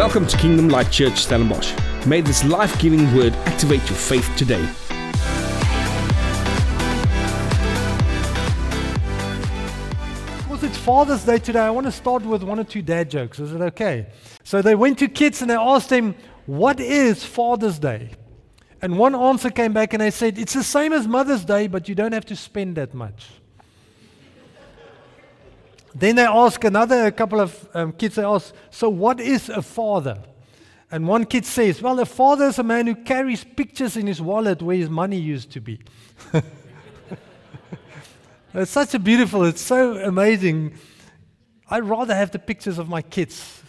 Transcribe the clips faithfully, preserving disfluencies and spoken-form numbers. Welcome to Kingdom Life Church Stellenbosch. May this life-giving word activate your faith today. Because it's Father's Day today, I want to start with one or two dad jokes. Is it okay? So they went to kids and they asked them, what is Father's Day? And one answer came back and they said, it's the same as Mother's Day, but you don't have to spend that much. Then they asked another a couple of um, kids, they asked, so what is a father? And one kid says, well, a father is a man who carries pictures in his wallet where his money used to be. It's such a beautiful, it's so amazing. I'd rather have the pictures of my kids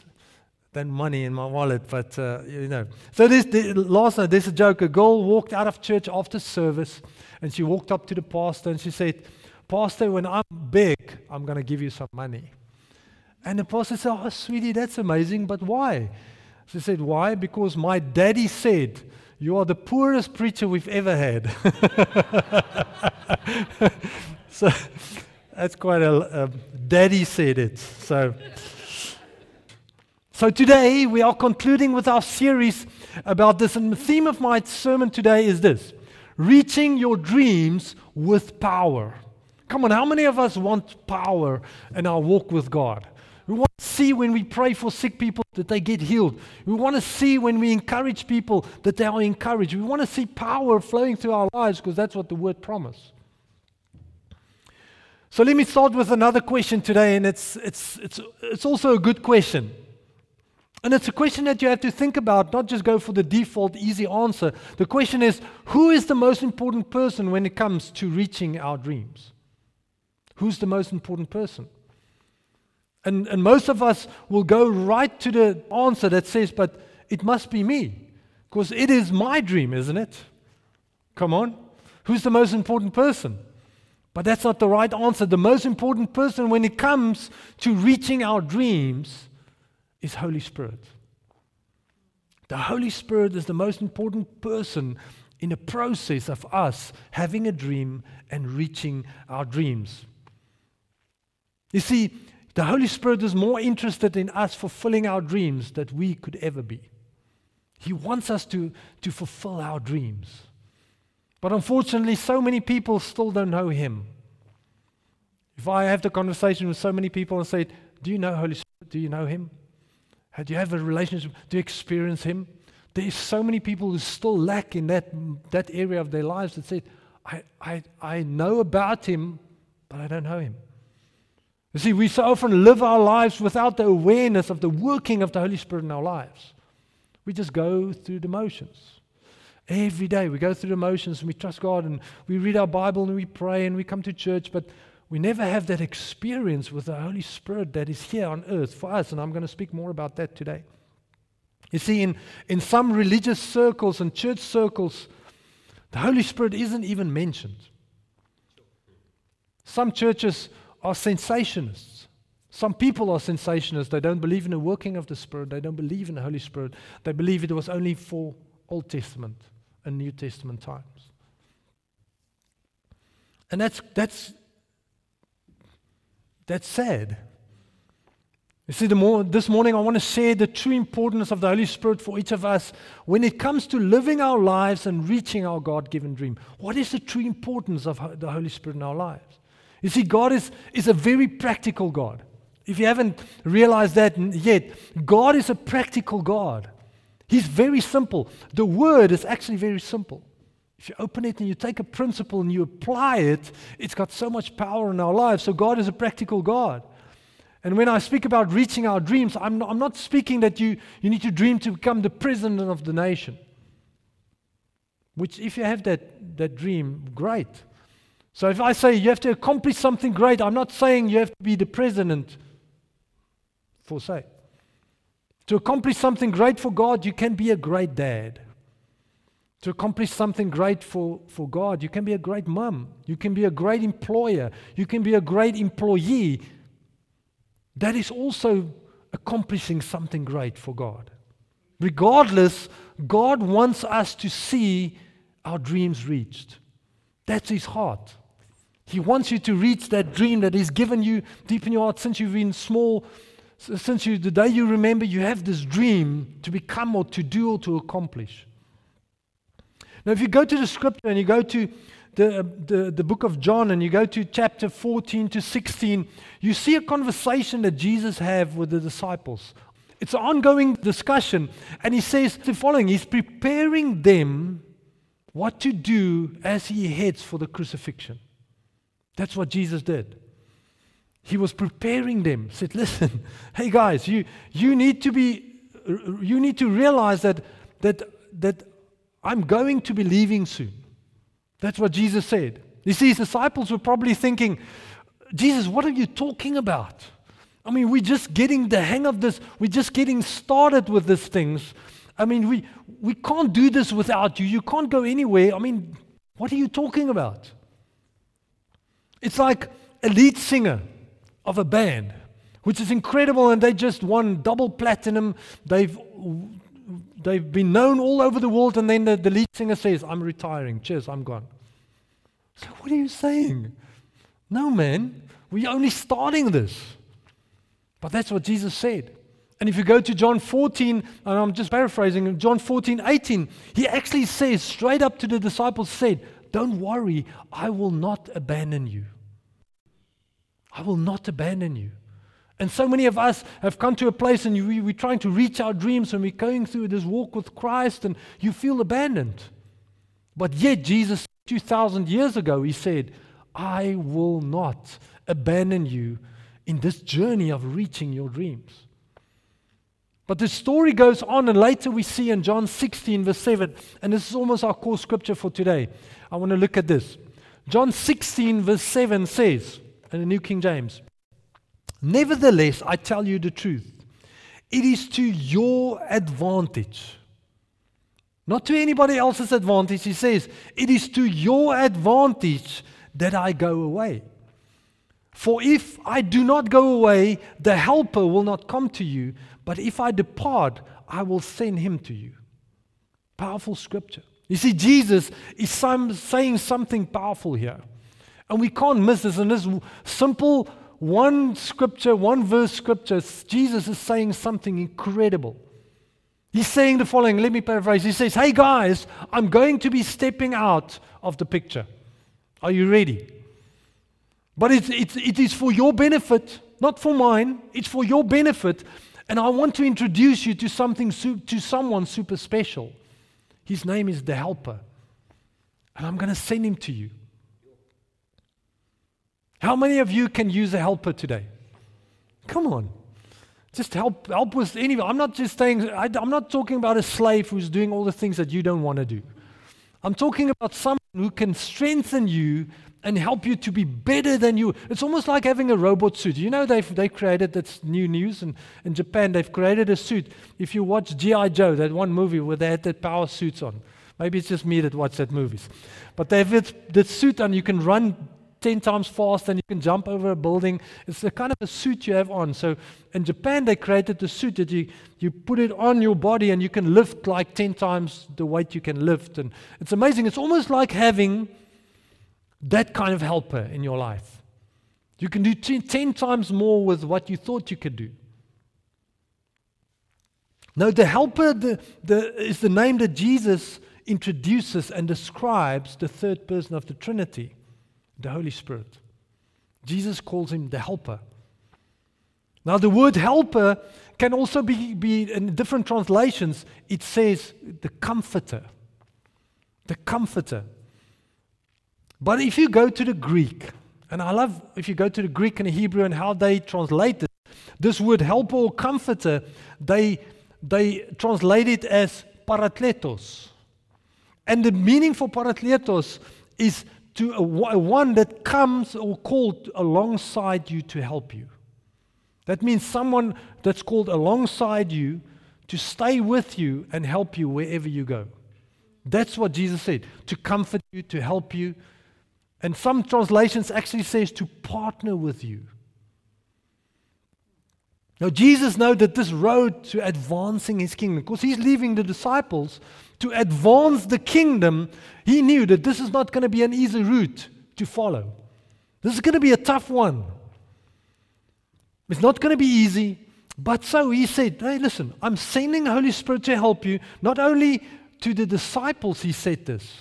than money in my wallet, but uh, you know. So this, this, last night, there's a joke. A girl walked out of church after service, and she walked up to the pastor, and she said, Pastor, when I'm big, I'm going to give you some money. And the pastor said, oh, sweetie, that's amazing, but why? She said, why? Because my daddy said, you are the poorest preacher we've ever had. So that's quite a, a daddy said it. So, so today we are concluding with our series about this. And the theme of my sermon today is this, reaching your dreams with power. Come on, how many of us want power in our walk with God? We want to see when we pray for sick people that they get healed. We want to see when we encourage people that they are encouraged. We want to see power flowing through our lives because that's what the word promises. So let me start with another question today, and it's it's it's it's also a good question. And it's a question that you have to think about, not just go for the default easy answer. The question is, who is the most important person when it comes to reaching our dreams? Who's the most important person? And, and most of us will go right to the answer that says, but it must be me, because it is my dream, isn't it? Come on. Who's the most important person? But that's not the right answer. The most important person when it comes to reaching our dreams is Holy Spirit. The Holy Spirit is the most important person in the process of us having a dream and reaching our dreams. You see, the Holy Spirit is more interested in us fulfilling our dreams than we could ever be. He wants us to, to fulfill our dreams. But unfortunately, so many people still don't know Him. If I have the conversation with so many people and say, do you know Holy Spirit? Do you know Him? Do you have a relationship? Do you experience Him? There's so many people who still lack in that, that area of their lives that say, I, I, I know about Him, but I don't know Him. You see, we so often live our lives without the awareness of the working of the Holy Spirit in our lives. We just go through the motions. Every day we go through the motions and we trust God and we read our Bible and we pray and we come to church, but we never have that experience with the Holy Spirit that is here on earth for us, and I'm going to speak more about that today. You see, in, in some religious circles and church circles, the Holy Spirit isn't even mentioned. Some churches are sensationists. Some people are sensationists. They don't believe in the working of the Spirit. They don't believe in the Holy Spirit. They believe it was only for Old Testament and New Testament times. And that's that's that's sad. You see, the more, this morning I want to share the true importance of the Holy Spirit for each of us when it comes to living our lives and reaching our God-given dream. What is the true importance of the Holy Spirit in our lives? You see, God is, is a very practical God. If you haven't realized that yet, God is a practical God. He's very simple. The Word is actually very simple. If you open it and you take a principle and you apply it, it's got so much power in our lives. So God is a practical God. And when I speak about reaching our dreams, I'm not, I'm not speaking that you, you need to dream to become the president of the nation. Which, if you have that, that dream, great. So if I say you have to accomplish something great, I'm not saying you have to be the president, for say. To accomplish something great for God, you can be a great dad. To accomplish something great for, for God, you can be a great mom. You can be a great employer. You can be a great employee. That is also accomplishing something great for God. Regardless, God wants us to see our dreams reached. That's His heart. He wants you to reach that dream that He's given you deep in your heart since you've been small, So since you, the day you remember, you have this dream to become or to do or to accomplish. Now, if you go to the scripture and you go to the, the, the book of John and you go to chapter fourteen to sixteen, you see a conversation that Jesus had with the disciples. It's an ongoing discussion. And he says the following, he's preparing them what to do as he heads for the crucifixion. That's what Jesus did. He was preparing them. He said, listen, hey guys, you you need to be you need to realize that that that I'm going to be leaving soon. That's what Jesus said. You see, his disciples were probably thinking, Jesus, what are you talking about? I mean, we're just getting the hang of this. We're just getting started with these things. I mean, we we can't do this without you. You can't go anywhere. I mean, what are you talking about? It's like a lead singer of a band, which is incredible, and they just won double platinum. They've they've been known all over the world, and then the, the lead singer says, I'm retiring. Cheers, I'm gone. So what are you saying? No, man, we're only starting this. But that's what Jesus said. And if you go to John fourteen, and I'm just paraphrasing, John fourteen, eighteen, he actually says, straight up to the disciples, said, don't worry, I will not abandon you. I will not abandon you. And so many of us have come to a place and we, we're trying to reach our dreams and we're going through this walk with Christ and you feel abandoned. But yet Jesus, two thousand years ago, he said, I will not abandon you in this journey of reaching your dreams. But the story goes on, and later we see in John sixteen verse seven, and this is almost our core scripture for today. I want to look at this. John sixteen verse seven says, in the New King James, nevertheless, I tell you the truth, it is to your advantage, not to anybody else's advantage. He says, it is to your advantage that I go away. For if I do not go away, the helper will not come to you, but if I depart, I will send him to you. Powerful scripture. You see, Jesus is some, saying something powerful here. And we can't miss this. In this simple one scripture, one verse scripture, Jesus is saying something incredible. He's saying the following. Let me paraphrase. He says, hey guys, I'm going to be stepping out of the picture. Are you ready? But it's, it's, it is for your benefit, not for mine. It's for your benefit. And I want to introduce you to something, to someone super special. His name is the Helper. And I'm going to send him to you. How many of you can use a helper today? Come on. Just help help with anyone. I'm not just saying, I, I'm not talking about a slave who's doing all the things that you don't want to do. I'm talking about someone who can strengthen you and help you to be better than you. It's almost like having a robot suit. You know, they've they created, that's new news, and in Japan they've created a suit. If you watch G I Joe, that one movie where they had that power suits on. Maybe it's just me that watch that movies. But they have the suit on, you can run ten times fast and you can jump over a building. It's the kind of a suit you have on. So in Japan they created the suit that you, you put it on your body and you can lift like ten times the weight you can lift. And it's amazing. It's almost like having that kind of helper in your life. You can do ten times more with what you thought you could do. Now the helper the, the, is the name that Jesus introduces and describes the third person of the Trinity, the Holy Spirit. Jesus calls him the Helper. Now the word helper can also be, be in different translations. It says the Comforter. The Comforter. But if you go to the Greek, and I love if you go to the Greek and the Hebrew and how they translate it, this word helper or comforter, they, they translate it as parakletos. And the meaning for parakletos is to a one that comes or called alongside you to help you. That means someone that's called alongside you to stay with you and help you wherever you go. That's what Jesus said, to comfort you, to help you. And some translations actually says to partner with you. Now Jesus knew that this road to advancing his kingdom, because he's leaving the disciples to advance the kingdom, he knew that this is not going to be an easy route to follow. This is going to be a tough one. It's not going to be easy, But so he said, hey, listen, I'm sending the Holy Spirit to help you. Not only to the disciples he said this,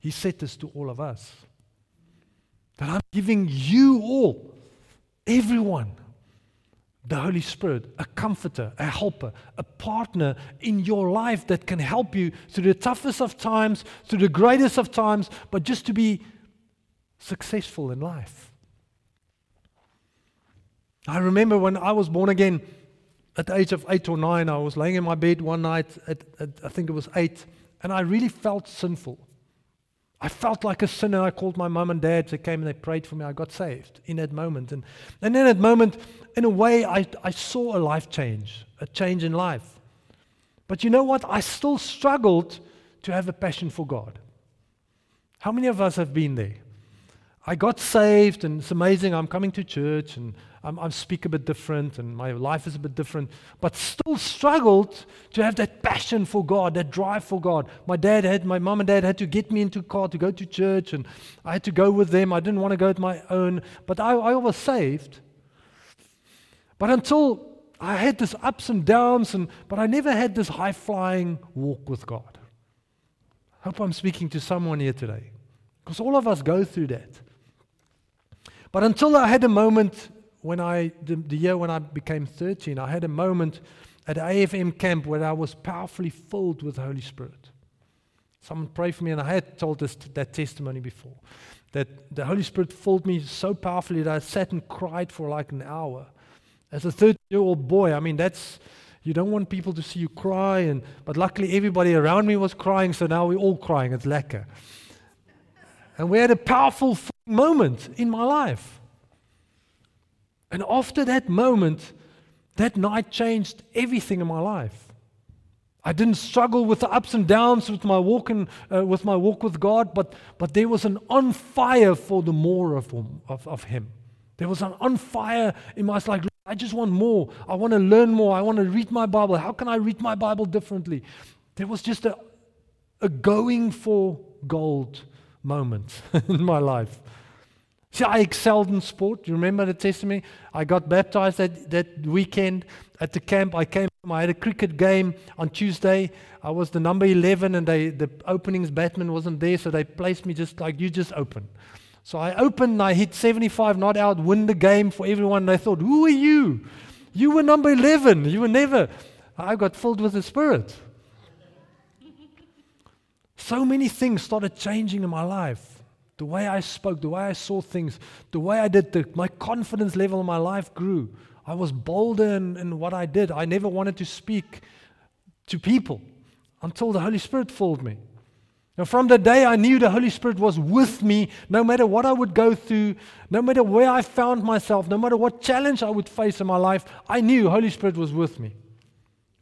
he said this to all of us. That I'm giving you all, everyone, the Holy Spirit, a comforter, a helper, a partner in your life that can help you through the toughest of times, through the greatest of times, but just to be successful in life. I remember when I was born again, at the age of eight or nine, I was laying in my bed one night, at, at I think it was eight, and I really felt sinful. I felt like a sinner. I called my mum and dad. They came and they prayed for me. I got saved in that moment. And and in that moment, in a way, I, I saw a life change, a change in life. But you know what? I still struggled to have a passion for God. How many of us have been there? I got saved, and it's amazing. I'm coming to church, and I'm, I speak a bit different, and my life is a bit different, but still struggled to have that passion for God, that drive for God. My dad had, my mom and dad had to get me into a car to go to church, and I had to go with them. I didn't want to go on my own, but I, I was saved. But until I had this ups and downs, and but I never had this high-flying walk with God. I hope I'm speaking to someone here today, because all of us go through that. But until I had a moment when I, the, the year when I became thirteen, I had a moment at A F M camp where I was powerfully filled with the Holy Spirit. Someone prayed for me, and I had told this, that testimony before, that the Holy Spirit filled me so powerfully that I sat and cried for like an hour. As a thirteen-year-old boy, I mean, that's, you don't want people to see you cry, and but luckily everybody around me was crying, so now we're all crying, it's lekker. And we had a powerful moment in my life. And after that moment, that night changed everything in my life. I didn't struggle with the ups and downs with my walk in, uh, with my walk with God, but but there was an on fire for the more of him, of, of Him. There was an on fire in my life. Like, I just want more. I want to learn more. I want to read my Bible. How can I read my Bible differently? There was just a a going for gold moment in my life. See, I excelled in sport. You remember the testimony? I got baptized that, that weekend at the camp. I came home. I had a cricket game on Tuesday. I was the number eleven, and they, the openings batsman wasn't there, so they placed me just like, you just open. So I opened, and I hit seventy-five not out, win the game for everyone. They thought, who are you? You were number eleven. You were never. I got filled with the Spirit. So many things started changing in my life. The way I spoke, the way I saw things, the way I did, the, my confidence level in my life grew. I was bolder in, in what I did. I never wanted to speak to people until the Holy Spirit filled me. Now, from the day I knew the Holy Spirit was with me, no matter what I would go through, no matter where I found myself, no matter what challenge I would face in my life, I knew Holy Spirit was with me.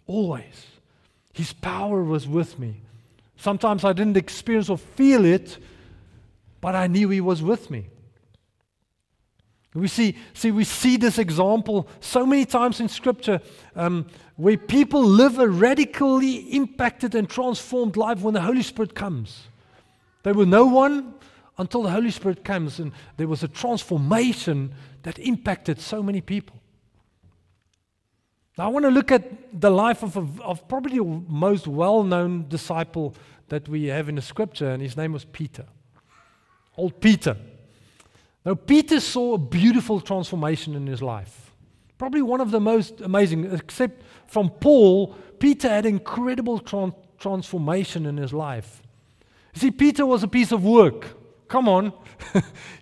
Always. His power was with me. Sometimes I didn't experience or feel it, but I knew He was with me. We see, see, we see this example so many times in Scripture, um, where people live a radically impacted and transformed life when the Holy Spirit comes. They were no one until the Holy Spirit comes, and there was a transformation that impacted so many people. Now I want to look at the life of, a, of probably the most well-known disciple that we have in the Scripture, and his name was Peter. Old Peter. Now, Peter saw a beautiful transformation in his life. Probably one of the most amazing, except from Paul, Peter had incredible tran- transformation in his life. You see, Peter was a piece of work. Come on.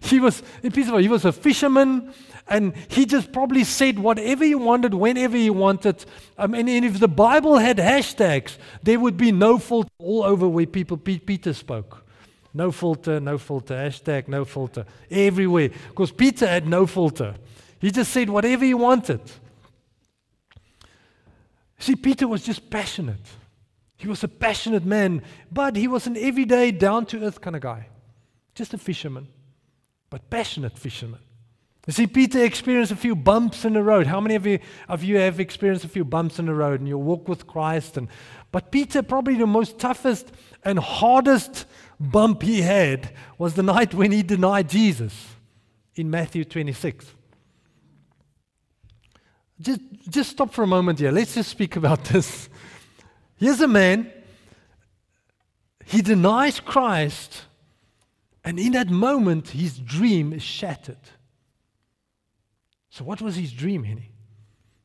He was a piece of work. He was a fisherman, and he just probably said whatever he wanted, whenever he wanted. Um, and, and if the Bible had hashtags, there would be no filter all over where people P- Peter spoke. No filter, no filter, hashtag no filter, everywhere. Because Peter had no filter. He just said whatever he wanted. See, Peter was just passionate. He was a passionate man, but he was an everyday, down-to-earth kind of guy. Just a fisherman, but passionate fisherman. You see, Peter experienced a few bumps in the road. How many of you, of you have experienced a few bumps in the road in your walk with Christ? And, but Peter, probably the most toughest and hardest bump he had was the night when he denied Jesus in Matthew twenty-six. Just, just stop for a moment here. Let's just speak about this. Here's a man, he denies Christ, and in that moment, his dream is shattered. So what was his dream, Henny?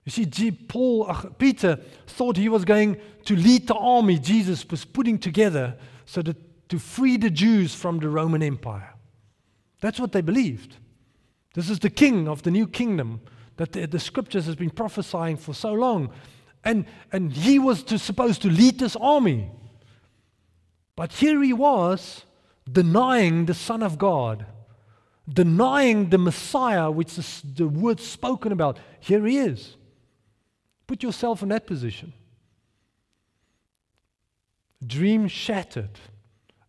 You see, G. Paul, uh, Peter thought he was going to lead the army Jesus was putting together so that to free the Jews from the Roman Empire. That's what they believed. This is the king of the new kingdom that the, the scriptures has been prophesying for so long. And, and he was to, supposed to lead this army. But here he was denying the Son of God, denying the Messiah, which is the word spoken about. Here he is. Put yourself in that position. Dream shattered.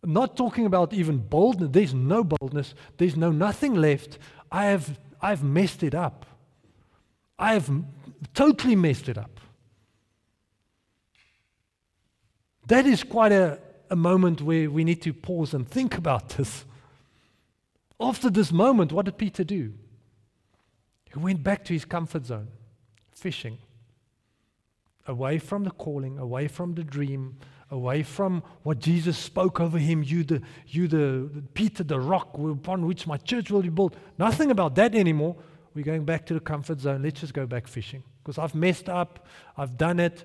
I'm not talking about even boldness. There's no boldness. There's no nothing left. I have I've messed it up. I have totally messed it up. That is quite a, a moment where we need to pause and think about this. After this moment, what did Peter do? He went back to his comfort zone, fishing. Away from the calling, away from the dream, away from what Jesus spoke over him, you the, you the Peter, the rock upon which my church will be built. Nothing about that anymore. We're going back to the comfort zone. Let's just go back fishing. Because I've messed up, I've done it,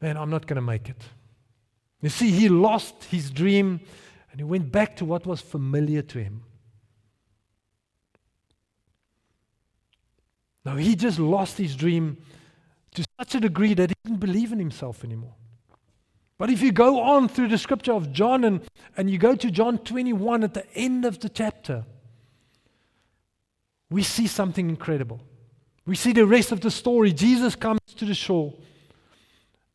man, I'm not going to make it. You see, he lost his dream and he went back to what was familiar to him. No, he just lost his dream to such a degree that he didn't believe in himself anymore. But if you go on through the scripture of John and, and you go to John twenty-one at the end of the chapter, we see something incredible. We see the rest of the story. Jesus comes to the shore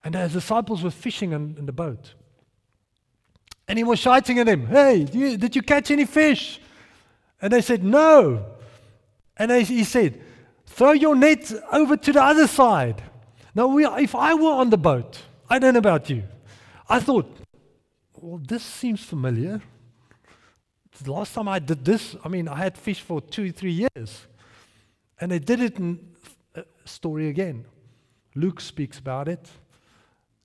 and the disciples were fishing in, in the boat. And he was shouting at them, "Hey, did you, did you catch any fish?" And they said, "No." And they, he said, "Throw your net over to the other side." Now, we, if I were on the boat, I don't know about you, I thought, well, this seems familiar. The last time I did this, I mean, I had fish for two, three years. And they did it in a story again. Luke speaks about it.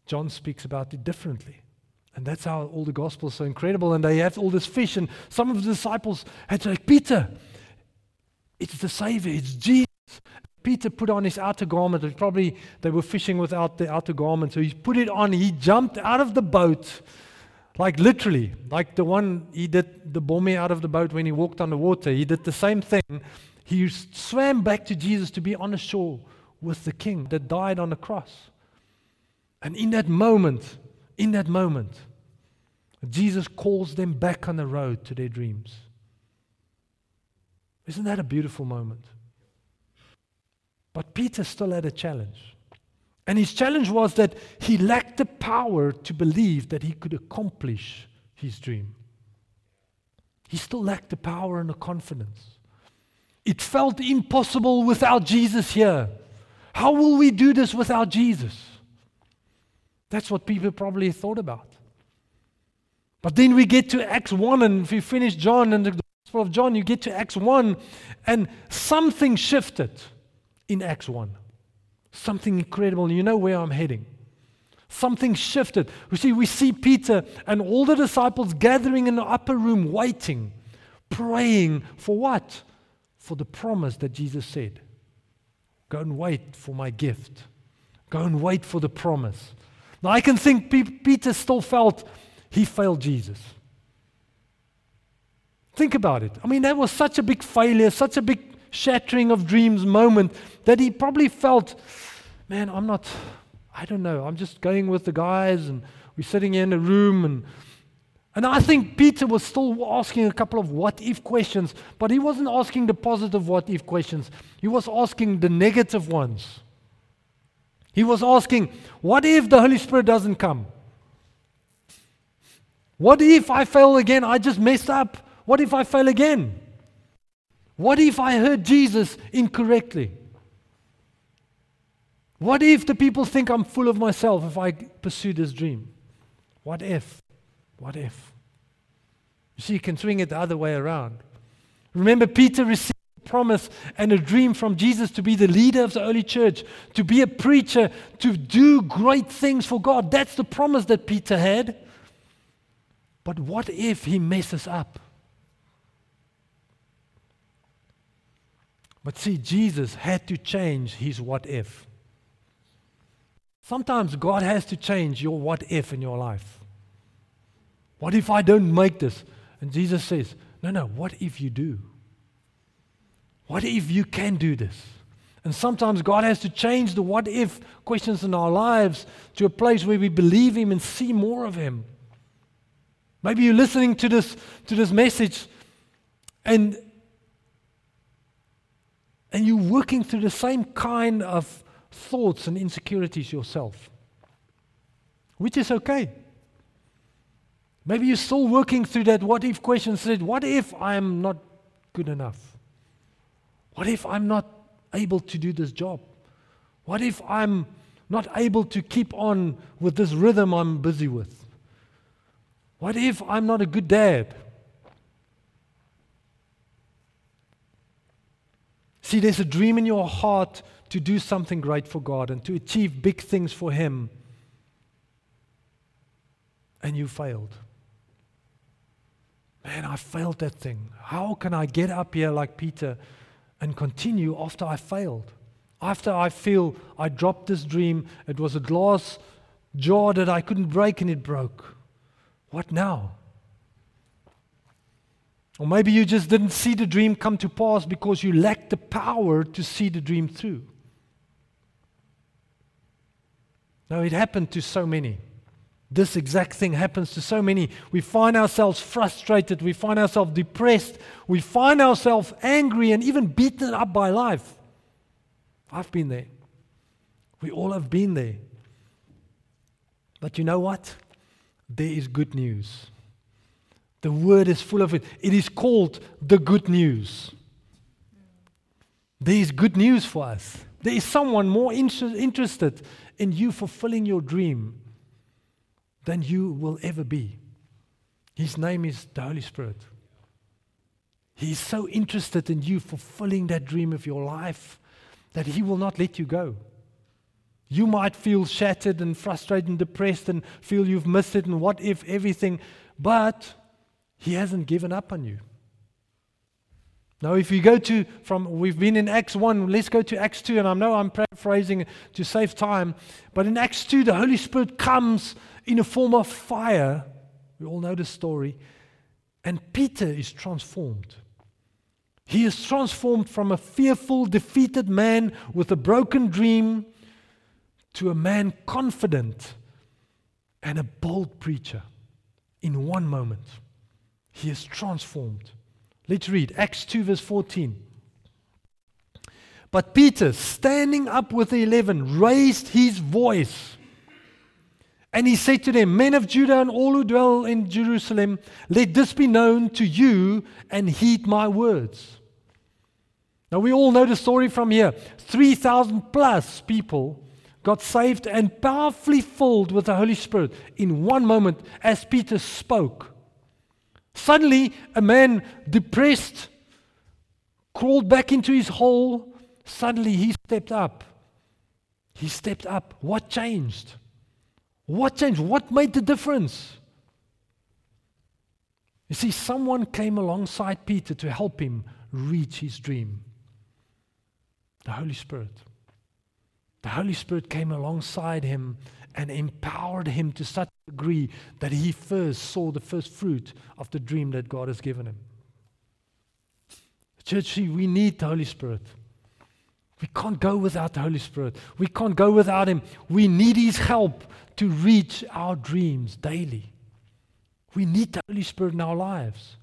John speaks about it differently. And that's how all the Gospels are incredible. And they have all this fish. And some of the disciples had to like, "Peter, it's the Savior, it's Jesus." Peter put on his outer garment, and probably they were fishing without the outer garment, so he put it on, he jumped out of the boat, like literally, like the one he did, the bomber out of the boat when he walked on the water, he did the same thing. He swam back to Jesus to be on the shore with the king that died on the cross. And in that moment, in that moment, Jesus calls them back on the road to their dreams. Isn't that a beautiful moment? But Peter still had a challenge. And his challenge was that he lacked the power to believe that he could accomplish his dream. He still lacked the power and the confidence. It felt impossible without Jesus here. How will we do this without Jesus? That's what people probably thought about. But then we get to Acts one, and if you finish John and the Gospel of John, you get to Acts one, and something shifted. In Acts one, something incredible. You know where I'm heading. Something shifted. You see, we see Peter and all the disciples gathering in the upper room, waiting, praying for what? For the promise that Jesus said. Go and wait for my gift. Go and wait for the promise. Now, I can think P- Peter still felt he failed Jesus. Think about it. I mean, that was such a big failure, such a big shattering of dreams moment that he probably felt, man, I'm not, I don't know, I'm just going with the guys and we're sitting here in a room. And and I think Peter was still asking a couple of what-if questions, but he wasn't asking the positive what-if questions. He was asking the negative ones. He was asking, what if the Holy Spirit doesn't come? What if I fail again? I just messed up. What if I fail again? What if I heard Jesus incorrectly? What if the people think I'm full of myself if I pursue this dream? What if? What if? You see, you can swing it the other way around. Remember, Peter received the promise and a dream from Jesus to be the leader of the early church, to be a preacher, to do great things for God. That's the promise that Peter had. But what if he messes up? But see, Jesus had to change his what if. Sometimes God has to change your what if in your life. What if I don't make this? And Jesus says, no, no, what if you do? What if you can do this? And sometimes God has to change the what if questions in our lives to a place where we believe Him and see more of Him. Maybe you're listening to this, to this message and, and you're working through the same kind of thoughts and insecurities yourself, which is okay. Maybe you're still working through that what if question, said, what if I'm not good enough? What if I'm not able to do this job? What if I'm not able to keep on with this rhythm I'm busy with? What if I'm not a good dad? See, there's a dream in your heart to do something great for God and to achieve big things for Him, and you failed. Man, I failed that thing. How can I get up here like Peter and continue after I failed? After I feel I dropped this dream, it was a glass jar that I couldn't break and it broke. What now? Or maybe you just didn't see the dream come to pass because you lacked the power to see the dream through. Now, it happened to so many. This exact thing happens to so many. We find ourselves frustrated. We find ourselves depressed. We find ourselves angry and even beaten up by life. I've been there. We all have been there. But you know what? There is good news. The word is full of it. It is called the good news. There is good news for us. There is someone more inter- interested in you fulfilling your dream than you will ever be. His name is the Holy Spirit. He is so interested in you fulfilling that dream of your life that He will not let you go. You might feel shattered and frustrated and depressed and feel you've missed it and what if everything, but He hasn't given up on you. Now, if you go to, from we've been in Acts one, let's go to Acts two, and I know I'm paraphrasing to save time, but in Acts two, the Holy Spirit comes in a form of fire. We all know the story. And Peter is transformed. He is transformed from a fearful, defeated man with a broken dream to a man confident and a bold preacher in one moment. He is transformed. Let's read Acts two verse fourteen. But Peter, standing up with the eleven, raised his voice. And he said to them, men of Judah and all who dwell in Jerusalem, let this be known to you and heed my words. Now we all know the story from here. three thousand plus people got saved and powerfully filled with the Holy Spirit in one moment as Peter spoke. Suddenly a man depressed crawled back into his hole. Suddenly he stepped up. He stepped up. What changed? What changed? What made the difference? You see, someone came alongside Peter to help him reach his dream. The Holy Spirit. The Holy Spirit came alongside him and empowered him to such a degree that he first saw the first fruit of the dream that God has given him. Church, we need the Holy Spirit. We can't go without the Holy Spirit. We can't go without Him. We need His help to reach our dreams daily. We need the Holy Spirit in our lives.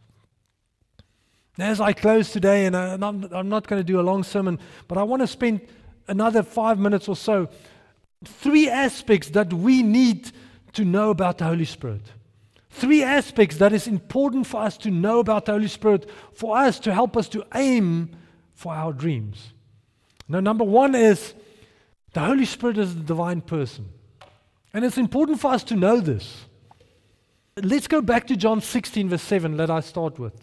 Now, as I close today, and, I, and I'm, I'm not going to do a long sermon, but I want to spend another five minutes or so, three aspects that we need to know about the Holy Spirit. Three aspects that is important for us to know about the Holy Spirit, for us to help us to aim for our dreams. Now, number one is the Holy Spirit is a divine person. And it's important for us to know this. Let's go back to John sixteen, verse seven, that I start with.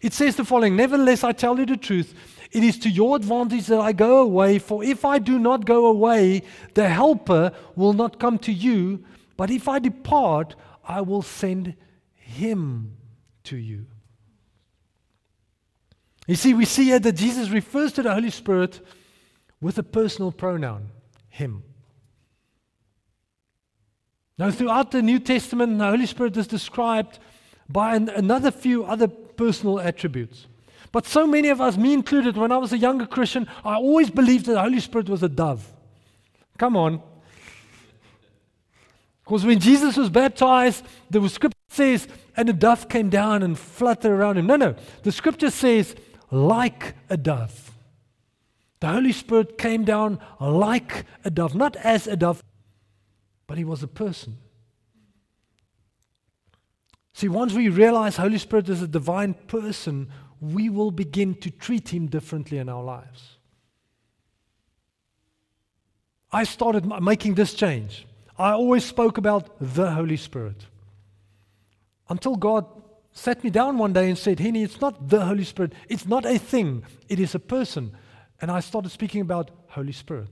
It says the following, nevertheless, I tell you the truth, it is to your advantage that I go away, for if I do not go away, the helper will not come to you, but if I depart, I will send him to you. You see, we see here that Jesus refers to the Holy Spirit with a personal pronoun, him. Now, throughout the New Testament, the Holy Spirit is described by an, another few other personal attributes. But so many of us, me included, when I was a younger Christian, I always believed that the Holy Spirit was a dove. Come on. Because when Jesus was baptized, the scripture says, and the dove came down and fluttered around him. No, no. The scripture says, like a dove. The Holy Spirit came down like a dove, not as a dove, but he was a person. See, once we realize Holy Spirit is a divine person, we will begin to treat him differently in our lives. I started making this change. I always spoke about the Holy Spirit. Until God sat me down one day and said, Henny, it's not the Holy Spirit. It's not a thing. It is a person. And I started speaking about Holy Spirit.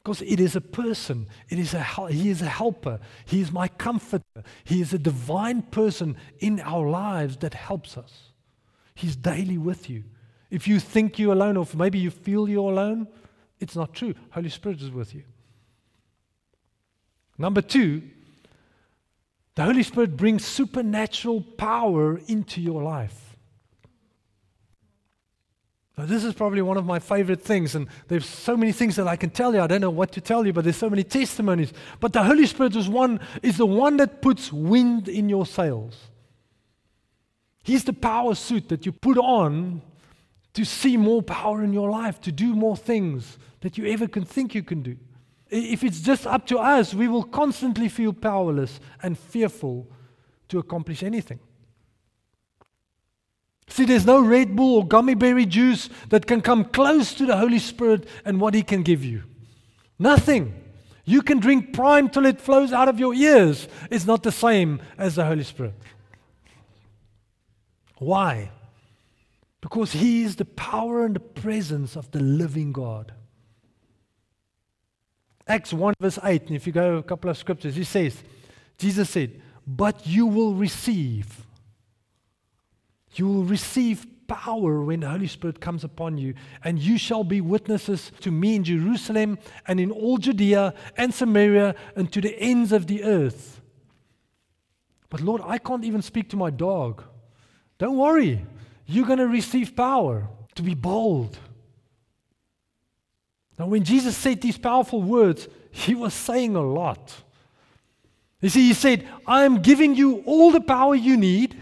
Because it is a person. It is a, he is a helper. He is my comforter. He is a divine person in our lives that helps us. He's daily with you. If you think you're alone, or if maybe you feel you're alone, it's not true. Holy Spirit is with you. Number two, the Holy Spirit brings supernatural power into your life. Now, this is probably one of my favorite things, and there's so many things that I can tell you. I don't know what to tell you, but there's so many testimonies. But the Holy Spirit is one is the one that puts wind in your sails. He's the power suit that you put on to see more power in your life, to do more things that you ever can think you can do. If it's just up to us, we will constantly feel powerless and fearful to accomplish anything. See, there's no Red Bull or gummy berry juice that can come close to the Holy Spirit and what He can give you. Nothing. You can drink Prime till it flows out of your ears. It's not the same as the Holy Spirit. Why? Because He is the power and the presence of the living God. Acts one verse eight, and if you go a couple of scriptures, he says, Jesus said, but you will receive, you will receive power when the Holy Spirit comes upon you, and you shall be witnesses to me in Jerusalem and in all Judea and Samaria and to the ends of the earth. But Lord, I can't even speak to my dog. Don't worry, you're going to receive power to be bold. Now, when Jesus said these powerful words, he was saying a lot. You see, he said, I am giving you all the power you need.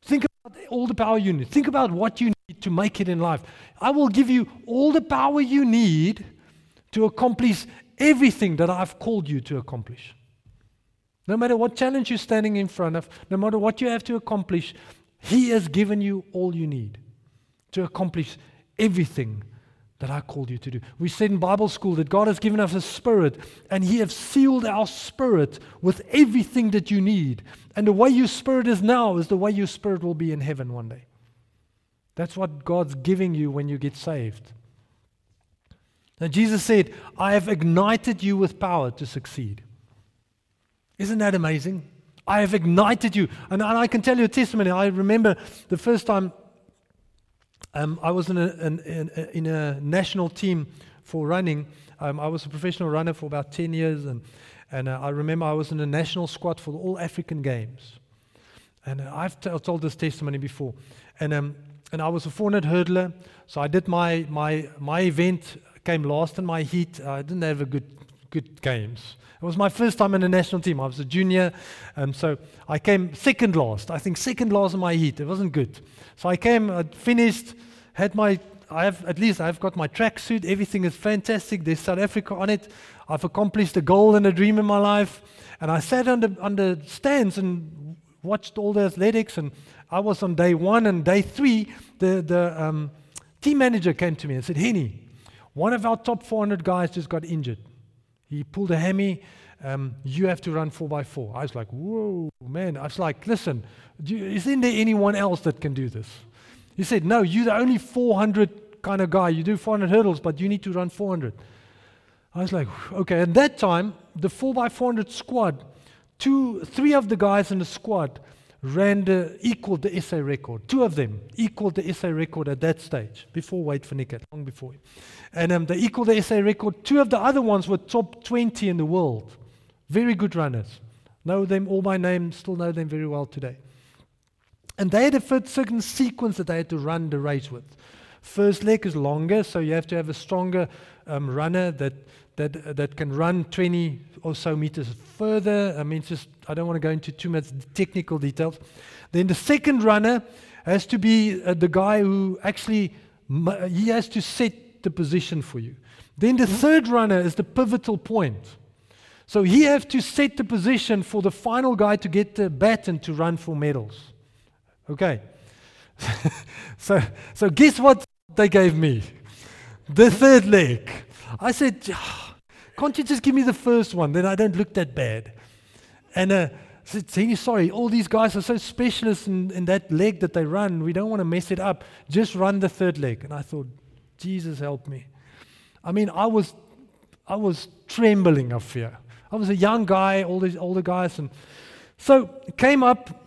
Think about all the power you need. Think about what you need to make it in life. I will give you all the power you need to accomplish everything that I've called you to accomplish. No matter what challenge you're standing in front of, no matter what you have to accomplish, he has given you all you need to accomplish everything that I called you to do. We said in Bible school that God has given us a spirit, and He has sealed our spirit with everything that you need. And the way your spirit is now is the way your spirit will be in heaven one day. That's what God's giving you when you get saved. Now Jesus said, I have ignited you with power to succeed. Isn't that amazing? I have ignited you. And, and I can tell you a testimony. I remember the first time Um, I was in a, in, in, in a national team for running. Um, I was a professional runner for about ten years, and, and uh, I remember I was in a national squad for the All African Games. And uh, I've t- told this testimony before. And um, and I was a four hundred hurdler, so I did my my my event, came last in my heat. I didn't have a good good games. It was my first time in a national team. I was a junior, um, so I came second last. I think second last in my heat. It wasn't good. So I came, I finished, had my, I have at least I've got my tracksuit. Everything is fantastic. There's South Africa on it. I've accomplished a goal and a dream in my life. And I sat on the, on the stands and watched all the athletics. And I was on day one, and day three, the, the um, team manager came to me and said, Henny, one of our top four hundred guys just got injured. He pulled a hammy, Um, you have to run four by four. I was like, whoa, man. I was like, listen, do you, isn't there anyone else that can do this? He said, no, you're the only four hundred kind of guy. You do four hundred hurdles, but you need to run four hundred. I was like, okay. At that time, the four by four hundred squad, two, three of the guys in the squad ran the, equaled the S A record. Two of them equaled the S A record at that stage, before Wade Vernicket, long before him. And um, they equaled the S A record. Two of the other ones were top twenty in the world. Very good runners. Know them all by name, still know them very well today. And they had a certain sequence that they had to run the race with. First leg is longer, so you have to have a stronger um, runner that that uh, that can run twenty or so meters further. I mean, it's just I don't want to go into too much technical details. Then the second runner has to be uh, the guy who actually he has to set the position for you. Then the third runner is the pivotal point. So he has to set the position for the final guy to get the baton to run for medals. Okay. so so guess what they gave me? The third leg. I said, can't you just give me the first one? Then I don't look that bad. And uh, I said, sorry, all these guys are so specialists in, in that leg that they run. We don't want to mess it up. Just run the third leg. And I thought, Jesus, help me. I mean, I was I was trembling of fear. I was a young guy, all these older guys, and so came up.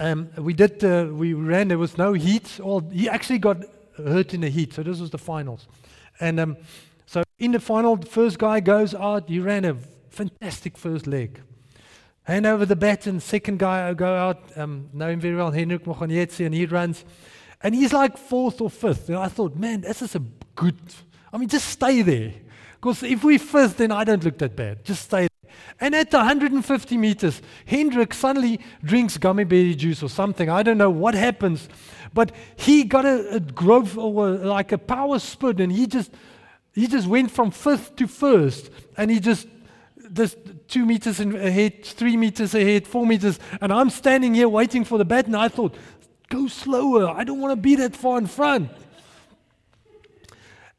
Um, we did. Uh, we ran. There was no heat. Or he actually got hurt in the heat. So this was the finals, and um, so in the final, the first guy goes out. He ran a fantastic first leg. Hand over the baton. Second guy go out. Um, know him very well, Hendrik Mochanietze, and he runs, and he's like fourth or fifth. And I thought, man, this is a good. I mean, just stay there. Because if we're first, then I don't look that bad. Just stay there. And at one hundred fifty meters, Hendrik suddenly drinks gummy berry juice or something. I don't know what happens. But he got a, a growth or a, like a power spurt, and he just he just went from fifth to first. And he just, just two meters ahead, three meters ahead, four meters. And I'm standing here waiting for the bat, and I thought, go slower. I don't want to be that far in front.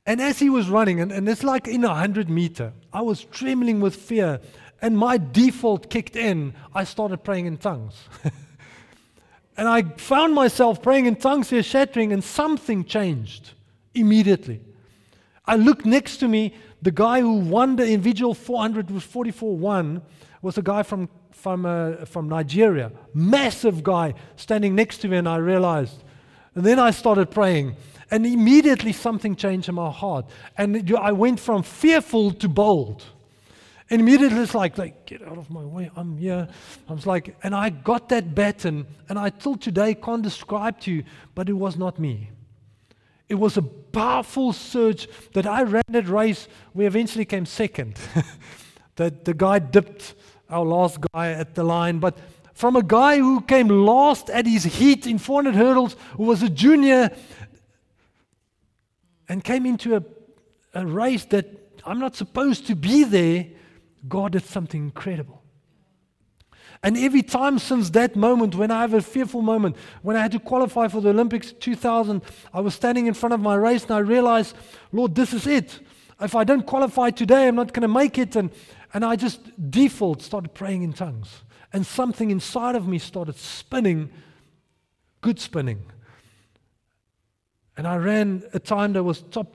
And as he was running, and, and it's like in a hundred meter, I was trembling with fear, and my default kicked in. I started praying in tongues. And I found myself praying in tongues here, shattering, and something changed immediately. I looked next to me, the guy who won the individual four hundred was forty-four one, was a guy from, from, uh, from Nigeria, massive guy standing next to me, and I realized. And then I started praying. And immediately something changed in my heart. And I went from fearful to bold. And immediately it's like, like get out of my way, I'm here. I was like, and I got that baton, and I till today can't describe to you, but it was not me. It was a powerful surge that I ran that race. We eventually came second. That the guy dipped our last guy at the line, but from a guy who came last at his heat in four hundred hurdles, who was a junior, and came into a, a race that I'm not supposed to be there, God did something incredible. And every time since that moment, when I have a fearful moment, when I had to qualify for the Olympics two thousand, I was standing in front of my race and I realized, Lord, this is it. If I don't qualify today, I'm not going to make it. And, and I just default started praying in tongues. And something inside of me started spinning, good spinning. And I ran a time that was top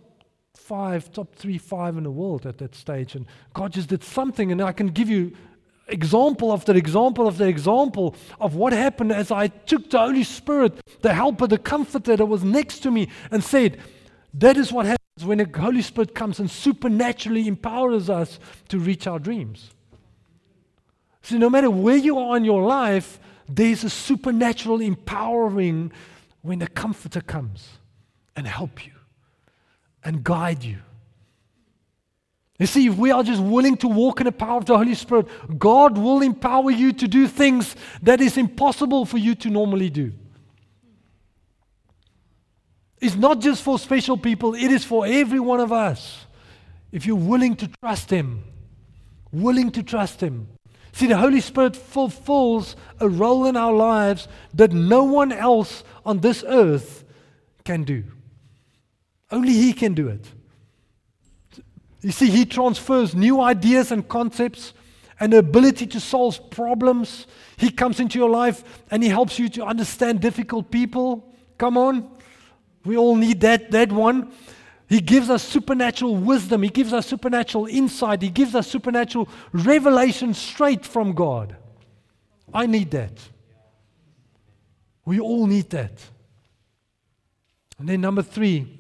five, top three, five in the world at that stage. And God just did something. And I can give you example after example after example of what happened as I took the Holy Spirit, the helper, the comforter that was next to me, and said, that is what happens when the Holy Spirit comes and supernaturally empowers us to reach our dreams. See, no matter where you are in your life, there's a supernatural empowering when the comforter comes and help you, and guide you. You see, if we are just willing to walk in the power of the Holy Spirit, God will empower you to do things that is impossible for you to normally do. It's not just for special people, it is for every one of us. If you're willing to trust Him, willing to trust Him. See, the Holy Spirit fulfills a role in our lives that no one else on this earth can do. Only He can do it. You see, He transfers new ideas and concepts an ability to solve problems. He comes into your life and He helps you to understand difficult people. Come on. We all need that, that one. He gives us supernatural wisdom. He gives us supernatural insight. He gives us supernatural revelation straight from God. I need that. We all need that. And then number three,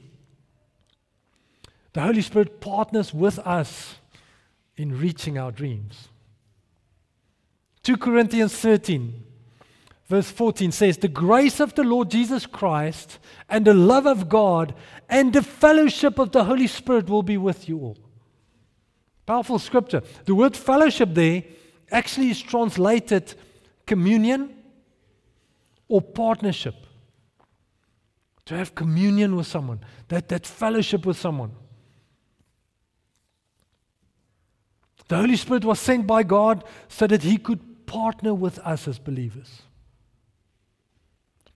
the Holy Spirit partners with us in reaching our dreams. Second Corinthians thirteen, verse fourteen says, "The grace of the Lord Jesus Christ and the love of God and the fellowship of the Holy Spirit will be with you all." Powerful scripture. The word fellowship there actually is translated communion or partnership. To have communion with someone, that, that fellowship with someone. The Holy Spirit was sent by God so that He could partner with us as believers.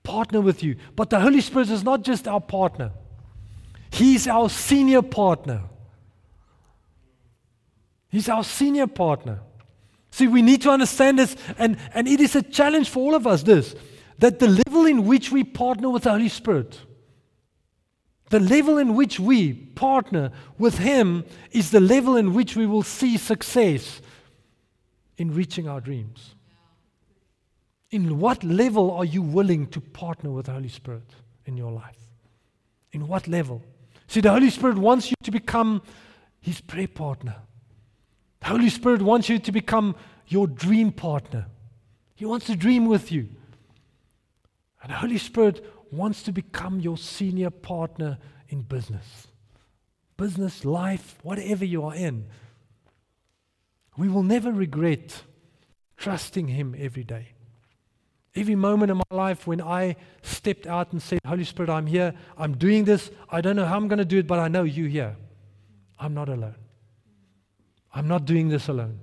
Partner with you. But the Holy Spirit is not just our partner. He's our senior partner. He's our senior partner. See, we need to understand this, and, and it is a challenge for all of us, this. That the level in which we partner with the Holy Spirit, the level in which we partner with Him is the level in which we will see success in reaching our dreams. In what level are you willing to partner with the Holy Spirit in your life? In what level? See, the Holy Spirit wants you to become His prayer partner. The Holy Spirit wants you to become your dream partner. He wants to dream with you. And the Holy Spirit wants to become your senior partner in business. Business, life, whatever you are in. We will never regret trusting Him every day. Every moment of my life when I stepped out and said, "Holy Spirit, I'm here, I'm doing this, I don't know how I'm going to do it, but I know You're here. I'm not alone. I'm not doing this alone."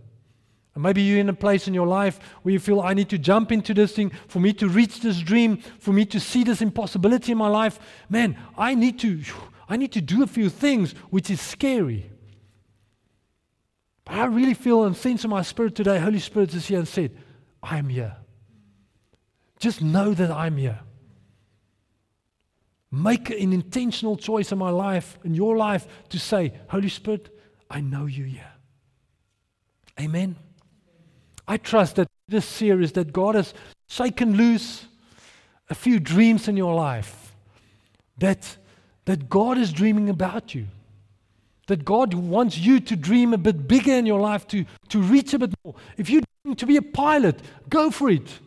And maybe you're in a place in your life where you feel, "I need to jump into this thing for me to reach this dream, for me to see this impossibility in my life. Man, I need to, I need to do a few things," which is scary. But I really feel and sense in my spirit today, Holy Spirit is here and said, "I'm here. Just know that I'm here." Make an intentional choice in my life, in your life, to say, "Holy Spirit, I know You're here." Amen. I trust that this series, that God has shaken loose a few dreams in your life, that, that God is dreaming about you, that God wants you to dream a bit bigger in your life, to, to reach a bit more. If you dream to be a pilot, go for it.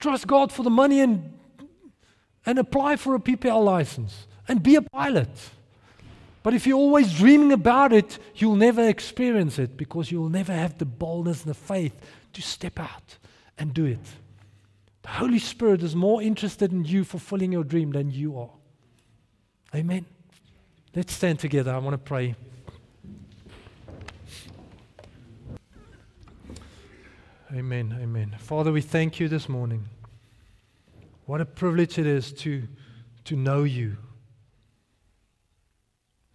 Trust God for the money and, and apply for a P P L license and be a pilot. But if you're always dreaming about it, you'll never experience it because you'll never have the boldness and the faith to step out and do it. The Holy Spirit is more interested in you fulfilling your dream than you are. Amen. Let's stand together. I want to pray. Amen. Amen. Father, we thank You this morning. What a privilege it is to, to know You.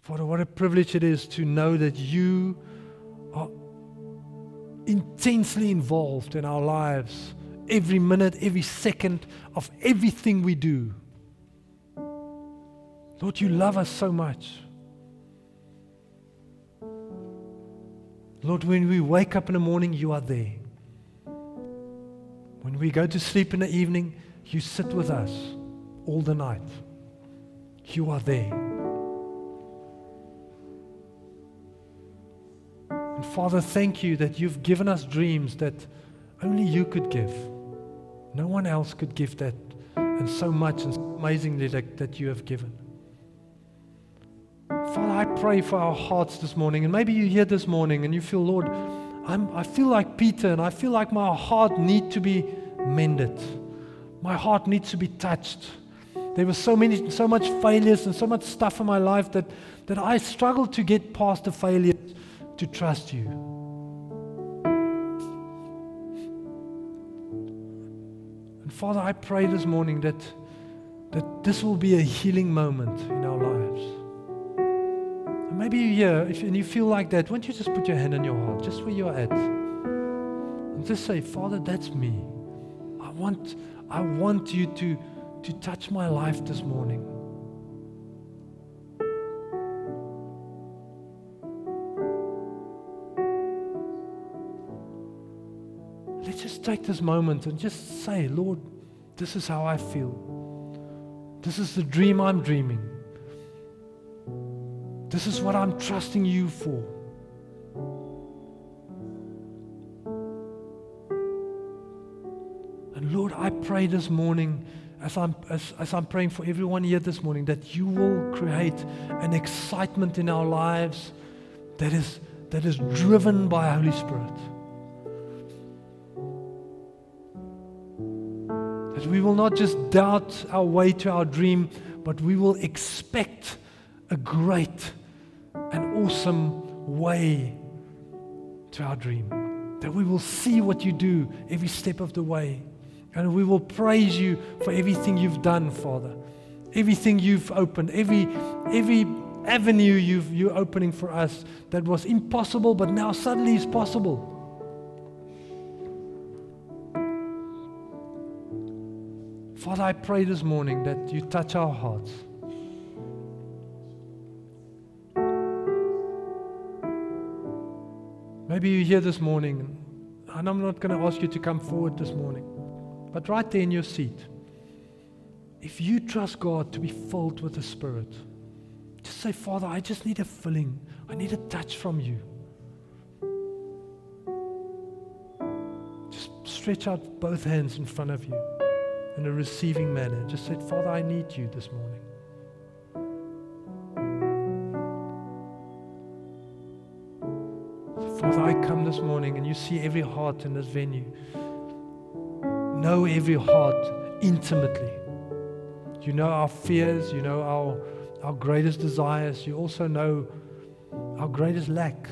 Father, what a privilege it is to know that You are intensely involved in our lives, every minute, every second of everything we do. Lord, You love us so much. Lord, when we wake up in the morning, You are there. When we go to sleep in the evening, You sit with us all the night. You are there. Father, thank You that You've given us dreams that only You could give. No one else could give that, and so much and so amazingly that, that You have given. Father, I pray for our hearts this morning, and maybe you're here this morning and you feel, "Lord, I'm, I feel like Peter, and I feel like my heart needs to be mended. My heart needs to be touched. There was so many, so much failures and so much stuff in my life that, that I struggled to get past the failures to trust You." And Father, I pray this morning that, that this will be a healing moment in our lives. And maybe you're here, if, and you feel like that, why don't you just put your hand on your heart, just where you're at. And just say, Father, that's me. I want, I want you to, to touch my life this morning. Let's just take this moment and just say, Lord, this is how I feel. This is the dream I'm dreaming. This is what I'm trusting you for. And Lord, I pray this morning, as I'm, as, as I'm praying for everyone here this morning, that you will create an excitement in our lives that is, that is driven by Holy Spirit. That we will not just doubt our way to our dream, but we will expect a great an awesome way to our dream, that we will see what you do every step of the way, and we will praise you for everything you've done, Father, everything you've opened, every every avenue you've, you're opening for us that was impossible, but now suddenly is possible. Father, I pray this morning that you touch our hearts. Maybe you're here this morning, and I'm not going to ask you to come forward this morning, but right there in your seat, if you trust God to be filled with the Spirit, just say, Father, I just need a filling. I need a touch from you. Just stretch out both hands in front of you in a receiving manner. Just say, Father, I need you this morning. Come this morning, and you see every heart in this venue. Know every heart intimately. You know our fears, you know our, our greatest desires, you also know our greatest lack.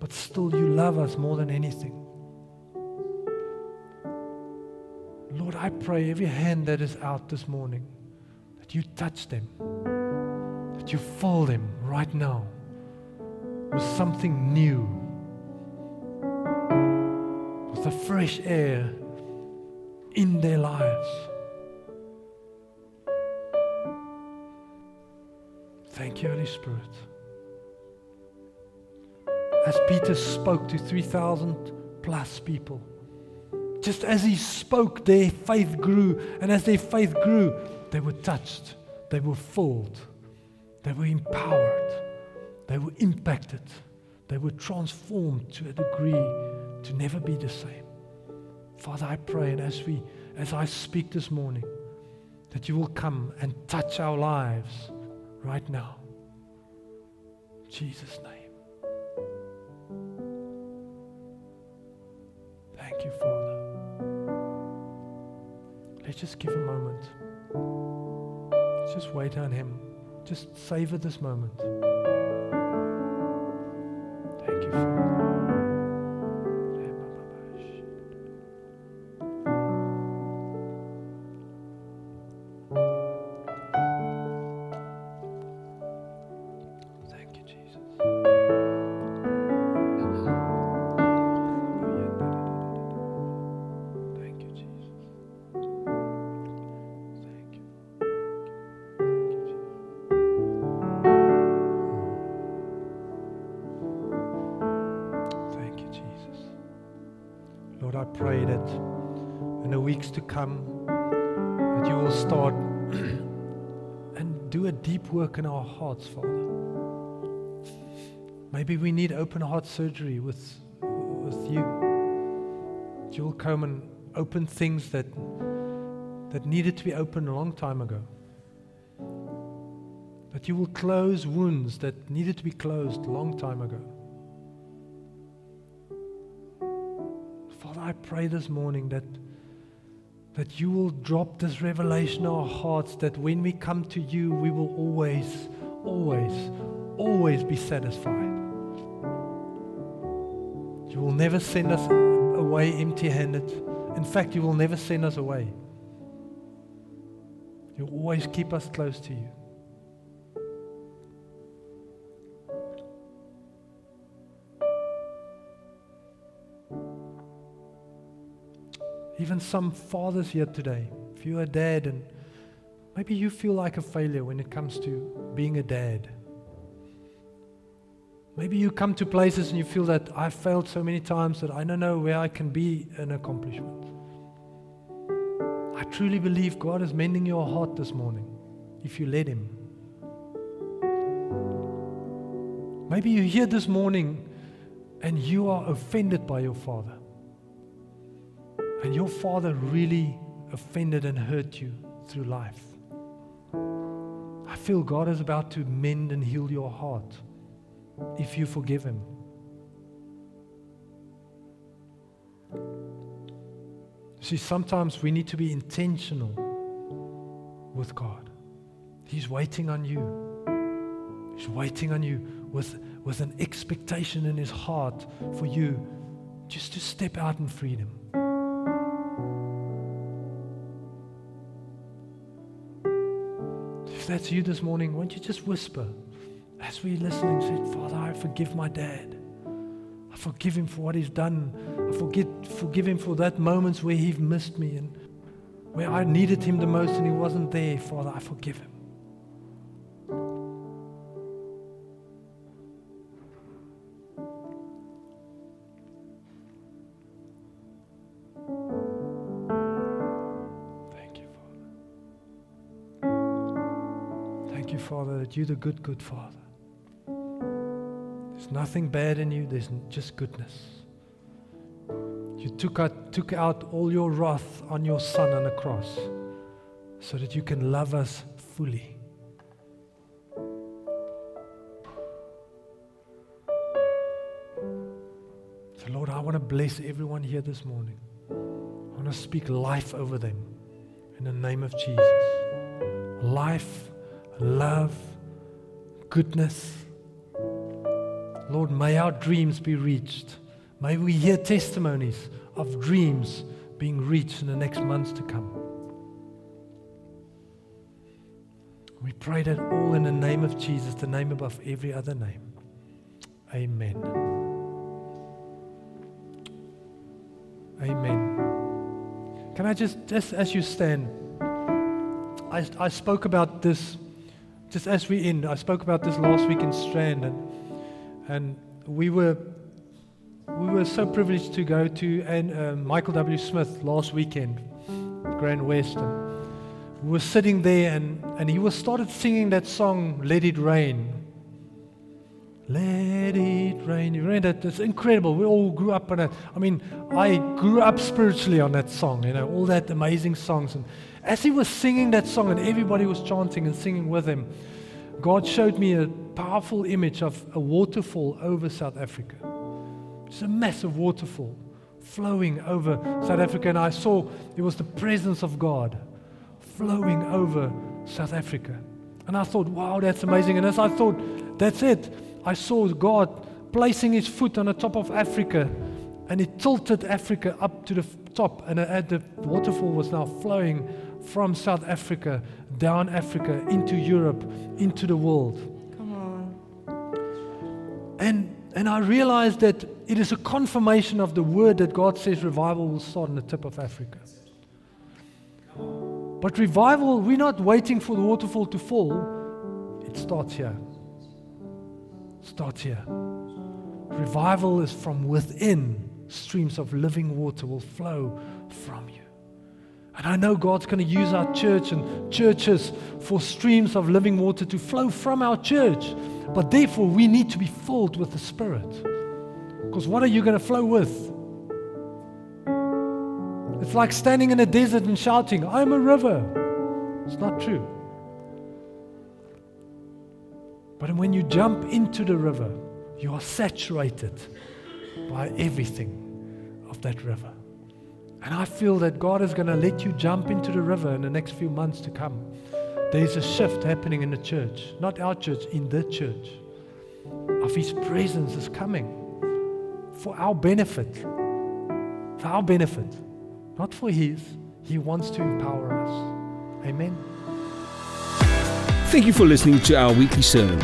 But still you love us more than anything. Lord, I pray every hand that is out this morning, that you touch them, that you fill them right now with something new, with the fresh air in their lives. Thank you, Holy Spirit. As Peter spoke to three thousand plus people, just as he spoke, their faith grew, and as their faith grew, they were touched, they were filled, they were empowered. They were impacted. They were transformed to a degree to never be the same. Father, I pray, and as we, as I speak this morning, that you will come and touch our lives right now. In Jesus' name. Thank you, Father. Let's just give a moment. Let's just wait on him. Just savor this moment. That you will start and do a deep work in our hearts, Father. Maybe we need open heart surgery with, with you. You'll come and open things that that needed to be opened a long time ago. That you will close wounds that needed to be closed a long time ago. Father, I pray this morning that that you will drop this revelation in our hearts, that when we come to you, we will always, always, always be satisfied. You will never send us away empty-handed. In fact, you will never send us away. You will always keep us close to you. Even some fathers here today, if you're a dad and maybe you feel like a failure when it comes to being a dad. Maybe you come to places and you feel that I've failed so many times that I don't know where I can be an accomplishment. I truly believe God is mending your heart this morning, if you let Him. Maybe you're here this morning and you are offended by your father. And your father really offended and hurt you through life. I feel God is about to mend and heal your heart if you forgive Him. See, sometimes we need to be intentional with God. He's waiting on you. He's waiting on you with, with an expectation in His heart for you just to step out in freedom. If that's you this morning, won't you just whisper as we're listening, say, Father, I forgive my dad. I forgive him for what he's done. I forget, forgive him for that moments where he missed me and where I needed him the most and he wasn't there. Father, I forgive him. Thank you, Father. Thank you, Father, that you're the good, good Father. There's nothing bad in you, there's just goodness. You took out, took out all your wrath on your Son on the cross so that you can love us fully. So Lord, I want to bless everyone here this morning. I want to speak life over them in the name of Jesus. Life, love, goodness. Lord, may our dreams be reached. May we hear testimonies of dreams being reached in the next months to come. We pray that all in the name of Jesus, the name above every other name. Amen. Amen. Can I just, just as you stand, I, I spoke about this, just as we end, I spoke about this last week in Strand, and And we were we were so privileged to go to and uh, Michael W. Smith last weekend, Grand West. And we were sitting there, and, and he was started singing that song, "Let It Rain." Let it rain. You remember that? It's incredible. We all grew up on it. I mean, I grew up spiritually on that song. You know, all that amazing songs. And as he was singing that song, and everybody was chanting and singing with him, God showed me a powerful image of a waterfall over South Africa. It's a massive waterfall flowing over South Africa, and I saw it was the presence of God flowing over South Africa. And I thought, wow, that's amazing. And as I thought, that's it, I saw God placing His foot on the top of Africa, and He tilted Africa up to the top, and the waterfall was now flowing from South Africa, down Africa, into Europe, into the world. Come on. And and I realized that it is a confirmation of the word that God says revival will start on the tip of Africa. But revival, we're not waiting for the waterfall to fall. It starts here. It starts here. Revival is from within. Streams of living water will flow from you. And I know God's going to use our church and churches for streams of living water to flow from our church. But therefore, we need to be filled with the Spirit. Because what are you going to flow with? It's like standing in a desert and shouting, I'm a river. It's not true. But when you jump into the river, you are saturated by everything of that river. And I feel that God is going to let you jump into the river in the next few months to come. There's a shift happening in the church. Not our church, in the church. Of His presence is coming for our benefit. For our benefit. Not for His. He wants to empower us. Amen. Thank you for listening to our weekly sermon.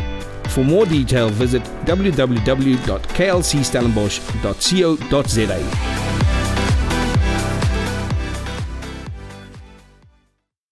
For more detail, visit w w w dot k l c stellenbosch dot co dot z a.